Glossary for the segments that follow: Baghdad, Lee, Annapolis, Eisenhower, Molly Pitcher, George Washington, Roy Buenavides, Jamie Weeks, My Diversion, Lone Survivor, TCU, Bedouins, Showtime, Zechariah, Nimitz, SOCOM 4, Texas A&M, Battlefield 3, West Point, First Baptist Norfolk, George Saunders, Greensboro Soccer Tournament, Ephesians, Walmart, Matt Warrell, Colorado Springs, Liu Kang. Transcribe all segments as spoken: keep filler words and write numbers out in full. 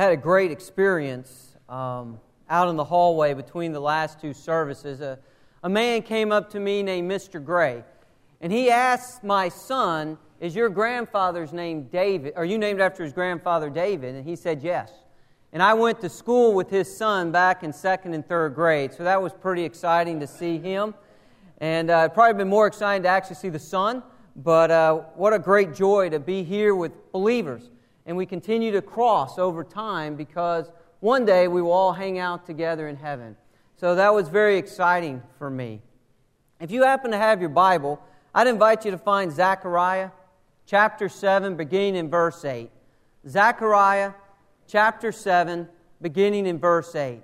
I had a great experience um, out in the hallway between the last two services. A, a man came up to me named Mister Gray, and he asked my son, "Is your grandfather's name David? Are you named after his grandfather David?" And he said yes. And I went to school with his son back in second and third grade, so that was pretty exciting to see him. And uh, it'd probably been more exciting to actually see the son, but uh, what a great joy to be here with believers. And we continue to cross over time because one day we will all hang out together in heaven. So that was very exciting for me. If you happen to have your Bible, I'd invite you to find Zechariah chapter seven, beginning in verse eight. Zechariah chapter seven, beginning in verse eight.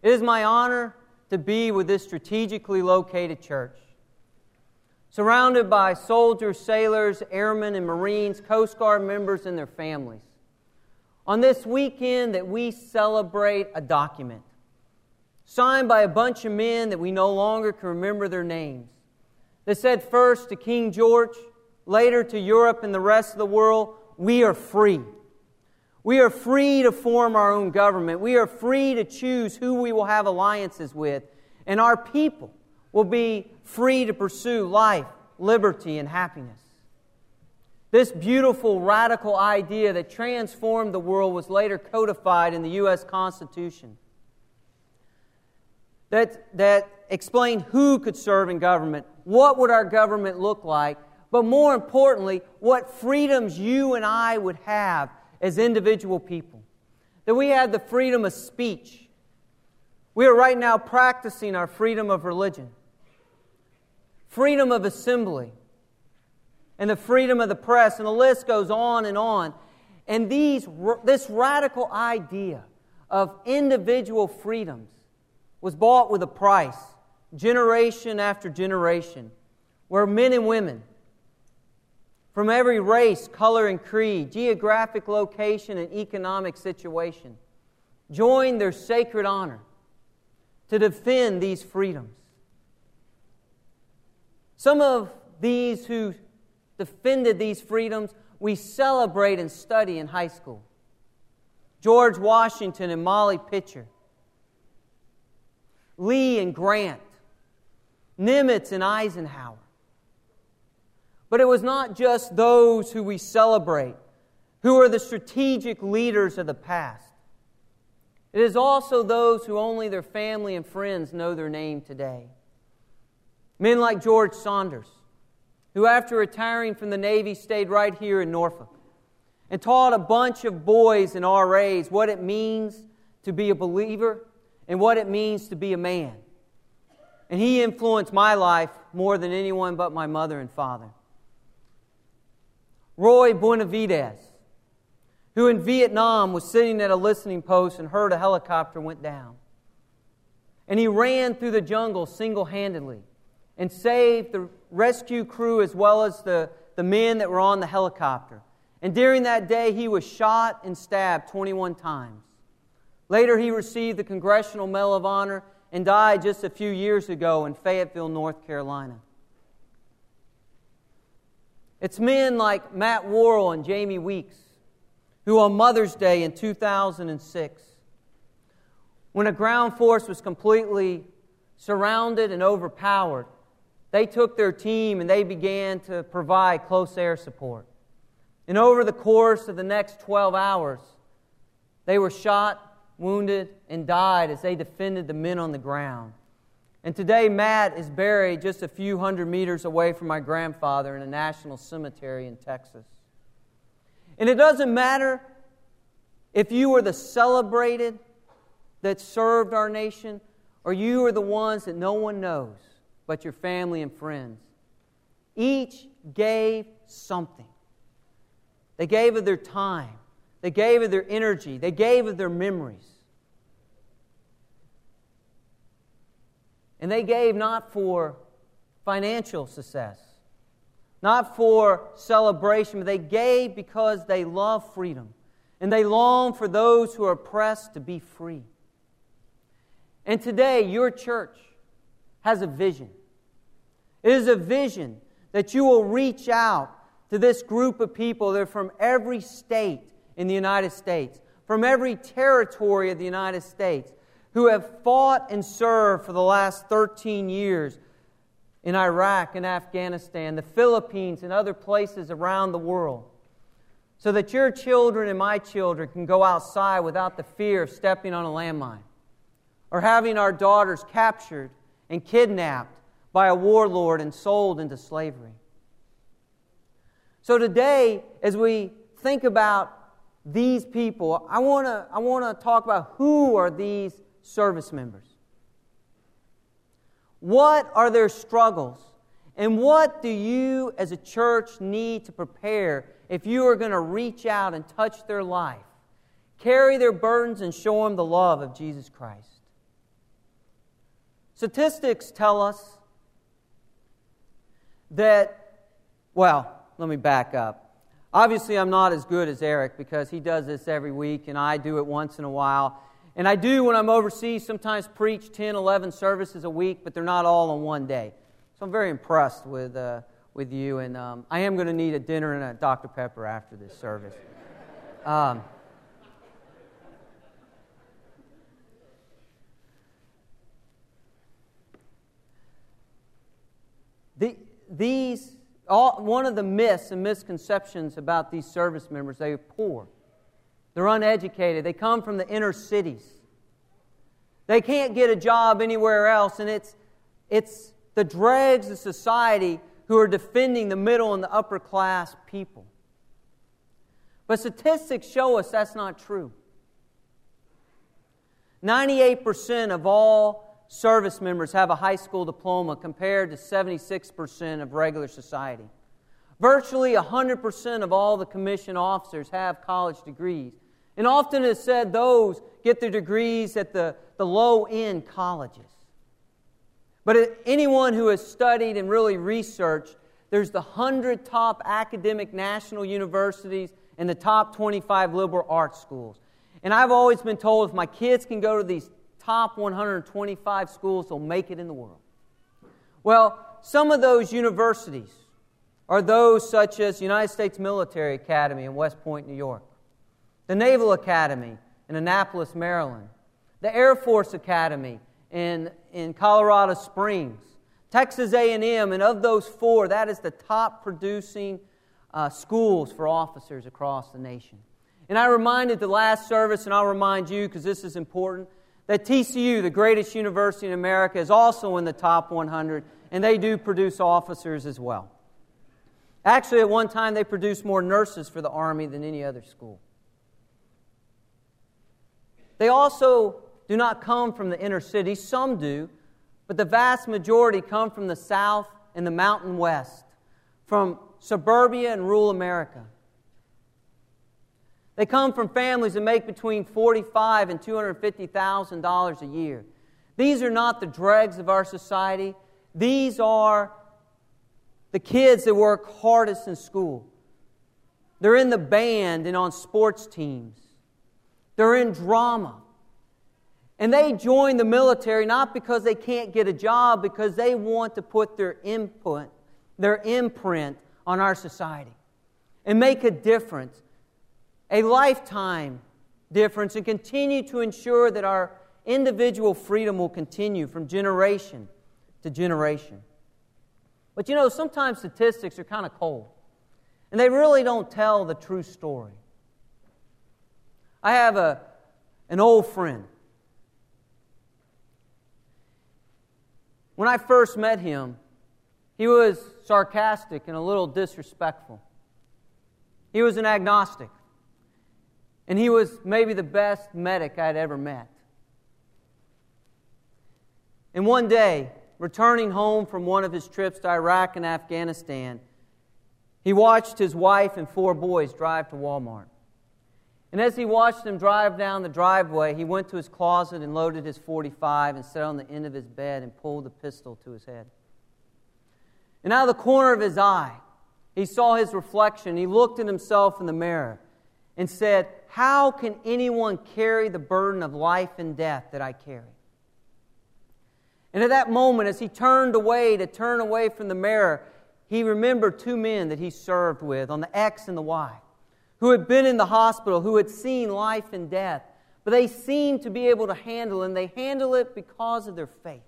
It is my honor to be with this strategically located church. Surrounded by soldiers, sailors, airmen, and Marines, Coast Guard members, and their families. On this weekend that we celebrate a document signed by a bunch of men that we no longer can remember their names. They said first to King George, later to Europe and the rest of the world, we are free. We are free to form our own government. We are free to choose who we will have alliances with. And our people will be free to pursue life, liberty, and happiness. This beautiful, radical idea that transformed the world was later codified in the U S Constitution. That, that explained who could serve in government, what would our government look like, but more importantly, what freedoms you and I would have as individual people. That we have the freedom of speech. We are right now practicing our freedom of religion, freedom of assembly, and the freedom of the press, and the list goes on and on. And these, this radical idea of individual freedoms was bought with a price, generation after generation, where men and women from every race, color, and creed, geographic location, and economic situation, join their sacred honor to defend these freedoms. Some of these who defended these freedoms, we celebrate and study in high school. George Washington and Molly Pitcher, Lee and Grant, Nimitz and Eisenhower. But it was not just those who we celebrate, who are the strategic leaders of the past. It is also those who only their family and friends know their name today. Men like George Saunders, who after retiring from the Navy stayed right here in Norfolk and taught a bunch of boys and R As what it means to be a believer and what it means to be a man. And he influenced my life more than anyone but my mother and father. Roy Buenavides, who in Vietnam was sitting at a listening post and heard a helicopter went down. And he ran through the jungle single-handedly and saved the rescue crew as well as the, the men that were on the helicopter. And during that day, he was shot and stabbed twenty-one times. Later, he received the Congressional Medal of Honor and died just a few years ago in Fayetteville, North Carolina. It's men like Matt Warrell and Jamie Weeks, who on Mother's Day in two thousand six, when a ground force was completely surrounded and overpowered, they took their team and they began to provide close air support. And over the course of the next twelve hours, they were shot, wounded, and died as they defended the men on the ground. And today, Matt is buried just a few hundred meters away from my grandfather in a national cemetery in Texas. And it doesn't matter if you were the celebrated that served our nation, or you are the ones that no one knows but your family and friends. Each gave something. They gave of their time. They gave of their energy. They gave of their memories. And they gave not for financial success, not for celebration, but they gave because they love freedom. And they long for those who are oppressed to be free. And today, your church has a vision. It is a vision that you will reach out to this group of people that are from every state in the United States, from every territory of the United States who have fought and served for the last thirteen years in Iraq and Afghanistan, the Philippines and other places around the world, so that your children and my children can go outside without the fear of stepping on a landmine or having our daughters captured and kidnapped by a warlord and sold into slavery. So today, as we think about these people, I want to I want to talk about who are these service members. What are their struggles? And what do you as a church need to prepare if you are going to reach out and touch their life, carry their burdens, and show them the love of Jesus Christ? Statistics tell us that, well, let me back up. Obviously, I'm not as good as Eric because he does this every week and I do it once in a while. And I do, when I'm overseas, sometimes preach ten, eleven services a week, but they're not all on one day. So I'm very impressed with uh, with you, and um, I am going to need a dinner and a Doctor Pepper after this service. Um, the, these... All, one of the myths and misconceptions about these service members, they are poor. They're uneducated. They come from the inner cities. They can't get a job anywhere else, and it's, it's the dregs of society who are defending the middle and the upper class people. But statistics show us that's not true. ninety-eight percent of all service members have a high school diploma compared to seventy-six percent of regular society. Virtually one hundred percent of all the commissioned officers have college degrees. And often it is said those get their degrees at the, the low-end colleges. But anyone who has studied and really researched, there's the one hundred top academic national universities and the top twenty-five liberal arts schools. And I've always been told if my kids can go to these top one hundred twenty-five schools will make it in the world. Well, some of those universities are those such as United States Military Academy in West Point, New York, the Naval Academy in Annapolis, Maryland, the Air Force Academy in, in Colorado Springs, Texas A and M, and of those four, that is the top producing uh, schools for officers across the nation. And I reminded the last service, and I'll remind you because this is important, that T C U, the greatest university in America, is also in the top one hundred, and they do produce officers as well. Actually, at one time, they produced more nurses for the Army than any other school. They also do not come from the inner city. Some do, but the vast majority come from the South and the Mountain West, from suburbia and rural America. They come from families that make between forty-five thousand dollars and two hundred fifty thousand dollars a year. These are not the dregs of our society. These are the kids that work hardest in school. They're in the band and on sports teams. They're in drama. And they join the military not because they can't get a job, because they want to put their input, their imprint on our society and make a difference, a lifetime difference, and continue to ensure that our individual freedom will continue from generation to generation. But you know, sometimes statistics are kind of cold, and they really don't tell the true story. I have a, an old friend. When I first met him, he was sarcastic and a little disrespectful. He was an agnostic. And he was maybe the best medic I'd ever met. And one day, returning home from one of his trips to Iraq and Afghanistan, he watched his wife and four boys drive to Walmart. And as he watched them drive down the driveway, he went to his closet and loaded his forty-five and sat on the end of his bed and pulled the pistol to his head. And out of the corner of his eye, he saw his reflection. He looked at himself in the mirror and said, "How can anyone carry the burden of life and death that I carry?" And at that moment, as he turned away to turn away from the mirror, he remembered two men that he served with on the X and the Y, who had been in the hospital, who had seen life and death. But they seemed to be able to handle it, and they handle it because of their faith.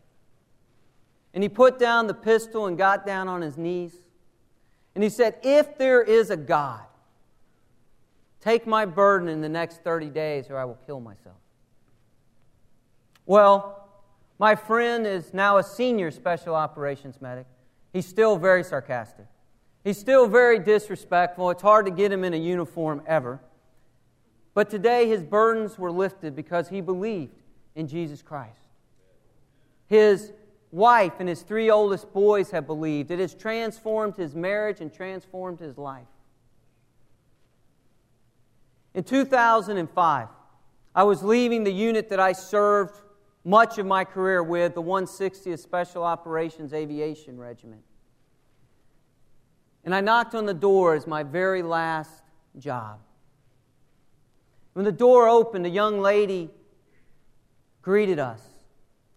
And he put down the pistol and got down on his knees. And he said, if there is a God, take my burden in the next thirty days or I will kill myself. Well, my friend is now a senior special operations medic. He's still very sarcastic. He's still very disrespectful. It's hard to get him in a uniform ever. But today his burdens were lifted because he believed in Jesus Christ. His wife and his three oldest boys have believed. It has transformed his marriage and transformed his life. In two thousand five, I was leaving the unit that I served much of my career with, the one sixtieth Special Operations Aviation Regiment. And I knocked on the door as my very last job. When the door opened, a young lady greeted us.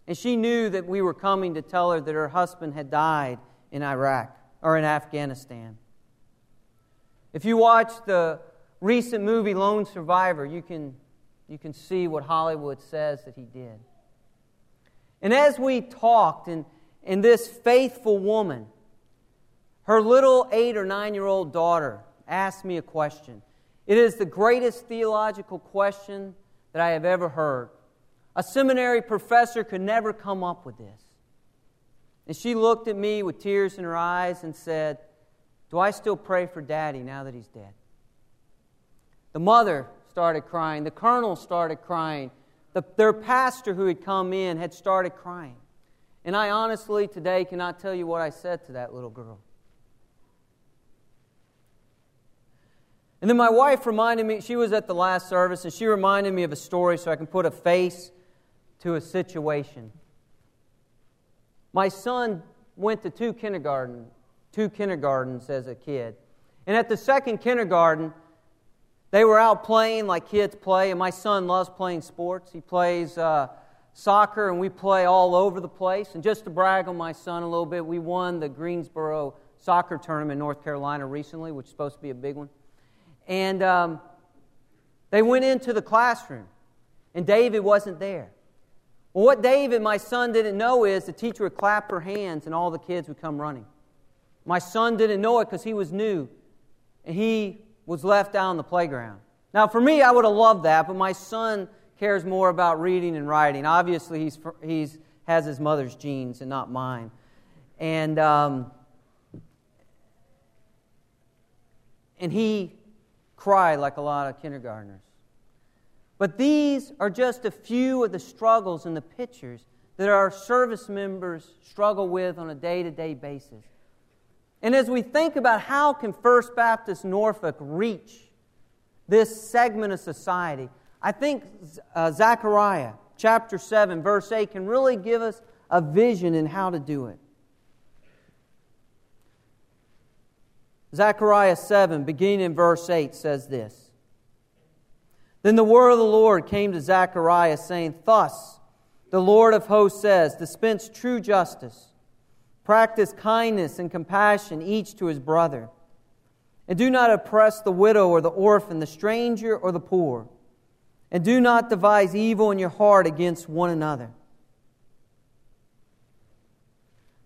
And she knew that we were coming to tell her that her husband had died in Iraq or in Afghanistan. If you watch the recent movie Lone Survivor, you can, you can see what Hollywood says that he did. And as we talked, and, and this faithful woman, her little eight or nine-year-old daughter asked me a question. It is the greatest theological question that I have ever heard. A seminary professor could never come up with this. And she looked at me with tears in her eyes and said, do I still pray for Daddy now that he's dead? The mother started crying. The colonel started crying. The, their pastor who had come in had started crying. And I honestly today cannot tell you what I said to that little girl. And then my wife reminded me, she was at the last service, and she reminded me of a story so I can put a face to a situation. My son went to two kindergarten, two kindergartens as a kid. And at the second kindergarten, they were out playing like kids play, and my son loves playing sports. He plays uh, soccer, and we play all over the place. And just to brag on my son a little bit, we won the Greensboro Soccer Tournament in North Carolina recently, which is supposed to be a big one. And um, they went into the classroom, and David wasn't there. Well, what David, my son, didn't know is the teacher would clap her hands, and all the kids would come running. My son didn't know it because he was new, and he was left out on the playground. Now, for me, I would have loved that, but my son cares more about reading and writing. Obviously, he's he's has his mother's genes and not mine. And um, and he cry like a lot of kindergartners. But these are just a few of the struggles and the pictures that our service members struggle with on a day-to-day basis. And as we think about how can First Baptist Norfolk reach this segment of society, I think uh, Zechariah chapter seven, verse eight can really give us a vision in how to do it. Zechariah seven, beginning in verse eight, says this. Then the word of the Lord came to Zechariah, saying, thus the Lord of hosts says, dispense true justice, practice kindness and compassion each to his brother, and do not oppress the widow or the orphan, the stranger or the poor, and do not devise evil in your heart against one another.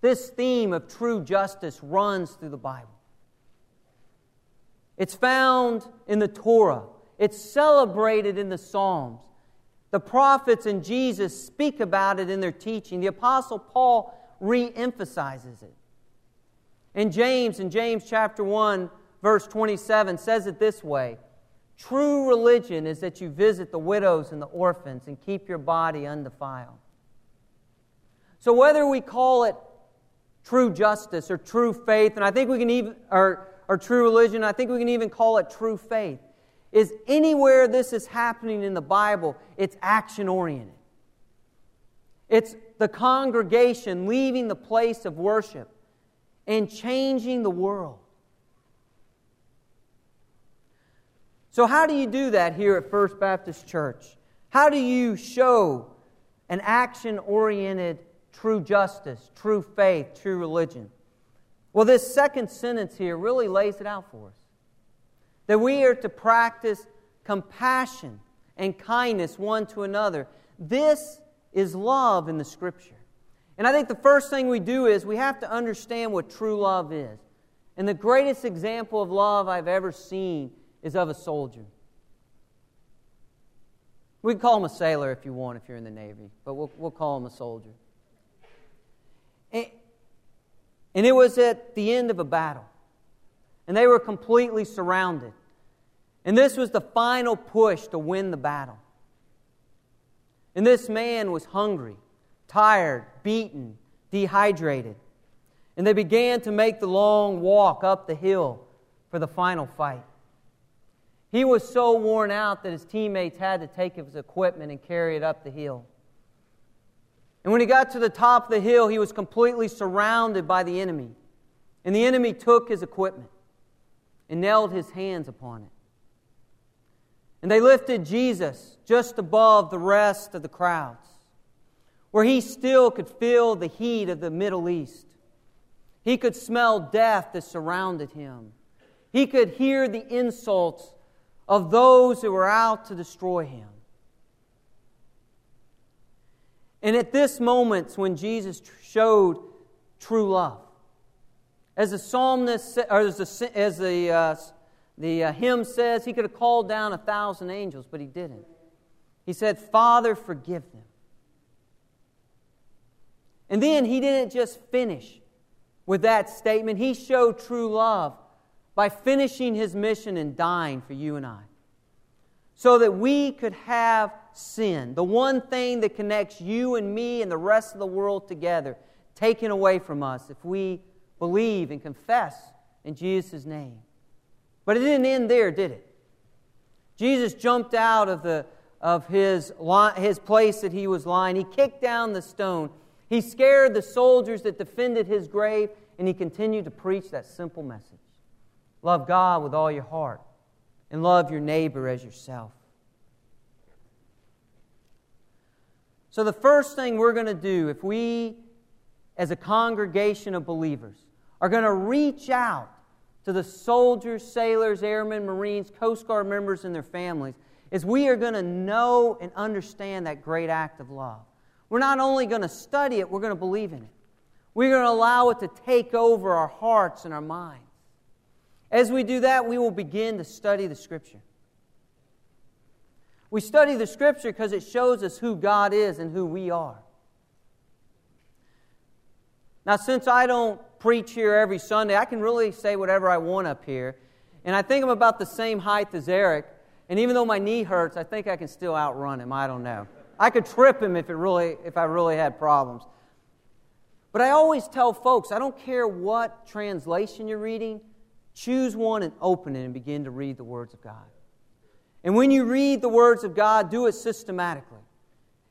This theme of true justice runs through the Bible. It's found in the Torah. It's celebrated in the Psalms. The prophets and Jesus speak about it in their teaching. The Apostle Paul re-emphasizes it. And James, in James chapter one, verse twenty-seven, says it this way, true religion is that you visit the widows and the orphans and keep your body undefiled. So whether we call it true justice or true faith, and I think we can even... or or true religion, I think we can even call it true faith, is anywhere this is happening in the Bible, it's action-oriented. It's the congregation leaving the place of worship and changing the world. So how do you do that here at First Baptist Church? How do you show an action-oriented true justice, true faith, true religion? Well, this second sentence here really lays it out for us. That we are to practice compassion and kindness one to another. This is love in the Scripture. And I think the first thing we do is we have to understand what true love is. And the greatest example of love I've ever seen is of a soldier. We can call him a sailor if you want, if you're in the Navy, but we'll, we'll call him a soldier. And, and it was at the end of a battle. And they were completely surrounded. And this was the final push to win the battle. And this man was hungry, tired, beaten, dehydrated. And they began to make the long walk up the hill for the final fight. He was so worn out that his teammates had to take his equipment and carry it up the hill. And when he got to the top of the hill, he was completely surrounded by the enemy. And the enemy took his equipment and nailed his hands upon it. And they lifted Jesus just above the rest of the crowds, where he still could feel the heat of the Middle East. He could smell death that surrounded him. He could hear the insults of those who were out to destroy him. And at this moment, when Jesus showed true love, as the psalmist, or as the, as the, uh, the uh, hymn says, he could have called down a thousand angels, but he didn't. He said, "Father, forgive them." And then he didn't just finish with that statement. He showed true love by finishing his mission and dying for you and I, so that we could have sin, the one thing that connects you and me and the rest of the world together, taken away from us if we believe and confess in Jesus' name. But it didn't end there, did it? Jesus jumped out of the of his, his place that he was lying. He kicked down the stone. He scared the soldiers that defended his grave, and he continued to preach that simple message. Love God with all your heart, and love your neighbor as yourself. So the first thing we're going to do, if we, as a congregation of believers, are going to reach out to the soldiers, sailors, airmen, Marines, Coast Guard members and their families, is we are going to know and understand that great act of love. We're not only going to study it, we're going to believe in it. We're going to allow it to take over our hearts and our minds. As we do that, we will begin to study the Scripture. We study the Scripture because it shows us who God is and who we are. Now, since I don't preach here every Sunday, I can really say whatever I want up here. And I think I'm about the same height as Eric. And even though my knee hurts, I think I can still outrun him. I don't know. I could trip him if it really, if I really had problems. But I always tell folks, I don't care what translation you're reading, choose one and open it and begin to read the words of God. And when you read the words of God, do it systematically.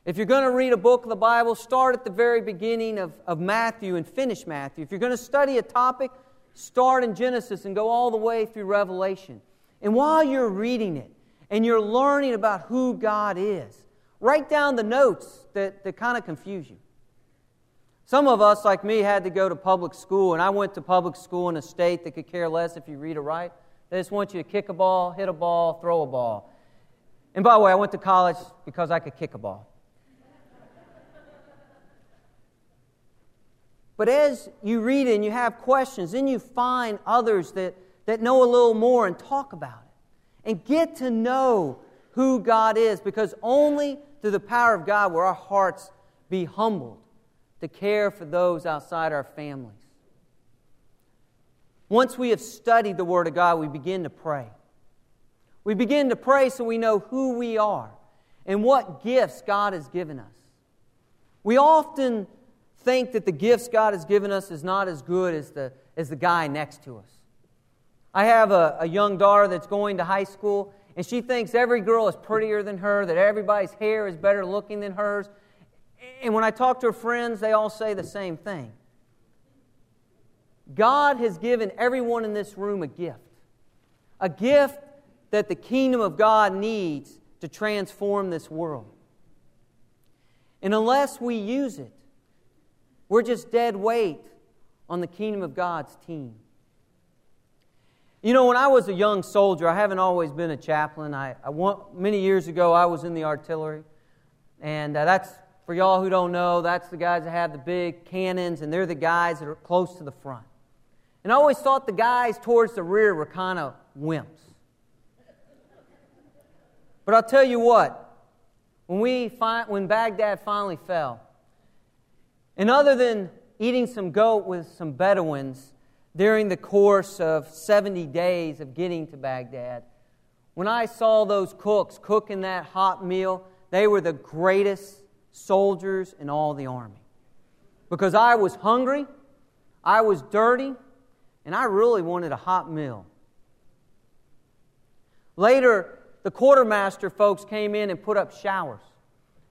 If you're going to read a book of the Bible, start at the very beginning of, of Matthew and finish Matthew. If you're going to study a topic, start in Genesis and go all the way through Revelation. And while you're reading it and you're learning about who God is, write down the notes that, that kind of confuse you. Some of us, like me, had to go to public school, and I went to public school in a state that could care less if you read or write. They just want you to kick a ball, hit a ball, throw a ball. And by the way, I went to college because I could kick a ball. But as you read it and you have questions, then you find others that, that know a little more and talk about it. And get to know who God is, because only through the power of God will our hearts be humbled to care for those outside our families. Once we have studied the Word of God, we begin to pray. We begin to pray so we know who we are and what gifts God has given us. We often think that the gifts God has given us is not as good as the, as the guy next to us. I have a, a young daughter that's going to high school, and she thinks every girl is prettier than her, that everybody's hair is better looking than hers. And when I talk to her friends, they all say the same thing. God has given everyone in this room a gift. A gift that the kingdom of God needs to transform this world. And unless we use it, we're just dead weight on the kingdom of God's team. You know, when I was a young soldier, I haven't always been a chaplain. I, I want, many years ago, I was in the artillery. And uh, that's, for y'all who don't know, that's the guys that have the big cannons, and they're the guys that are close to the front. And I always thought the guys towards the rear were kind of wimps. But I'll tell you what, when, we fi- when Baghdad finally fell, and other than eating some goat with some Bedouins during the course of seventy days of getting to Baghdad, when I saw those cooks cooking that hot meal, they were the greatest soldiers in all the army. Because I was hungry, I was dirty, and I really wanted a hot meal. Later, the quartermaster folks came in and put up showers.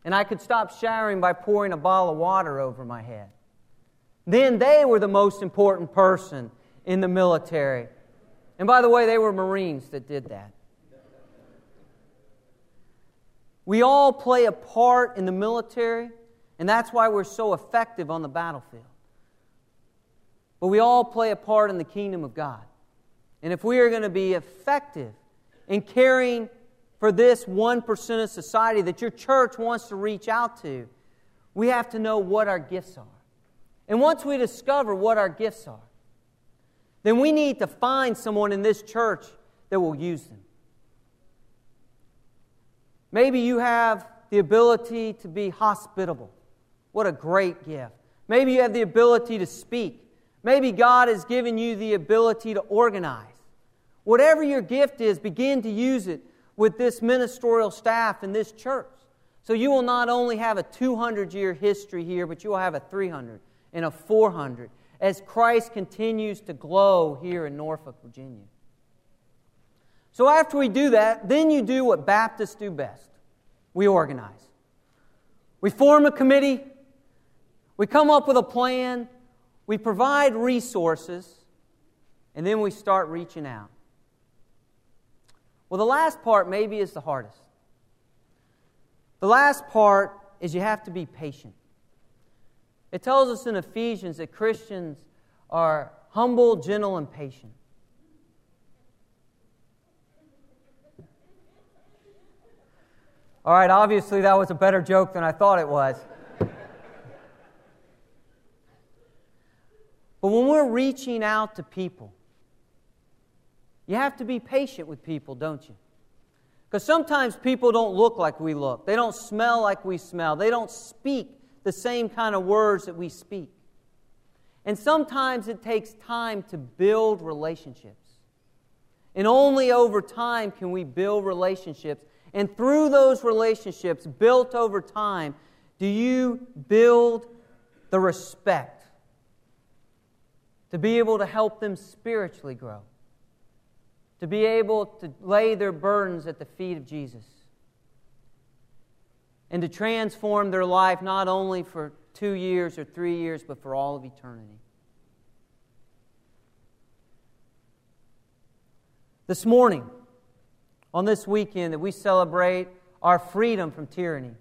And I could stop showering by pouring a bottle of water over my head. Then they were the most important person in the military. And by the way, they were Marines that did that. We all play a part in the military, and that's why we're so effective on the battlefield. But we all play a part in the kingdom of God. And if we are going to be effective in caring for this one percent of society that your church wants to reach out to, we have to know what our gifts are. And once we discover what our gifts are, then we need to find someone in this church that will use them. Maybe you have the ability to be hospitable. What a great gift. Maybe you have the ability to speak. Maybe God has given you the ability to organize. Whatever your gift is, begin to use it with this ministerial staff in this church. So you will not only have a two hundred year history here, but you will have a three hundred and a four hundred as Christ continues to glow here in Norfolk, Virginia. So after we do that, then you do what Baptists do best. We organize. We form a committee. We come up with a plan. We provide resources. And then we start reaching out. Well, the last part maybe is the hardest. The last part is you have to be patient. It tells us in Ephesians that Christians are humble, gentle, and patient. All right, obviously that was a better joke than I thought it was. But when we're reaching out to people, you have to be patient with people, don't you? Because sometimes people don't look like we look. They don't smell like we smell. They don't speak the same kind of words that we speak. And sometimes it takes time to build relationships. And only over time can we build relationships. And through those relationships built over time, do you build the respect to be able to help them spiritually grow? To be able to lay their burdens at the feet of Jesus and to transform their life not only for two years or three years, but for all of eternity. This morning, on this weekend that we celebrate our freedom from tyranny,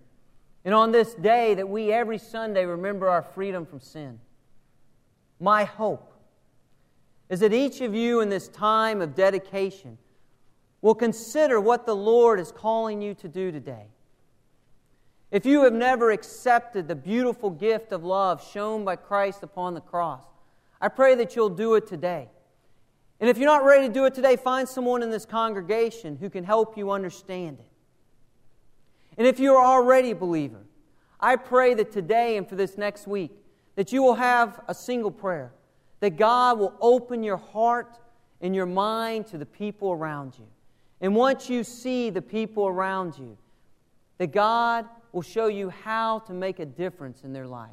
and on this day that we every Sunday remember our freedom from sin, my hope is that each of you in this time of dedication will consider what the Lord is calling you to do today. If you have never accepted the beautiful gift of love shown by Christ upon the cross, I pray that you'll do it today. And if you're not ready to do it today, find someone in this congregation who can help you understand it. And if you're already a believer, I pray that today and for this next week, that you will have a single prayer, that God will open your heart and your mind to the people around you. And once you see the people around you, that God will show you how to make a difference in their life.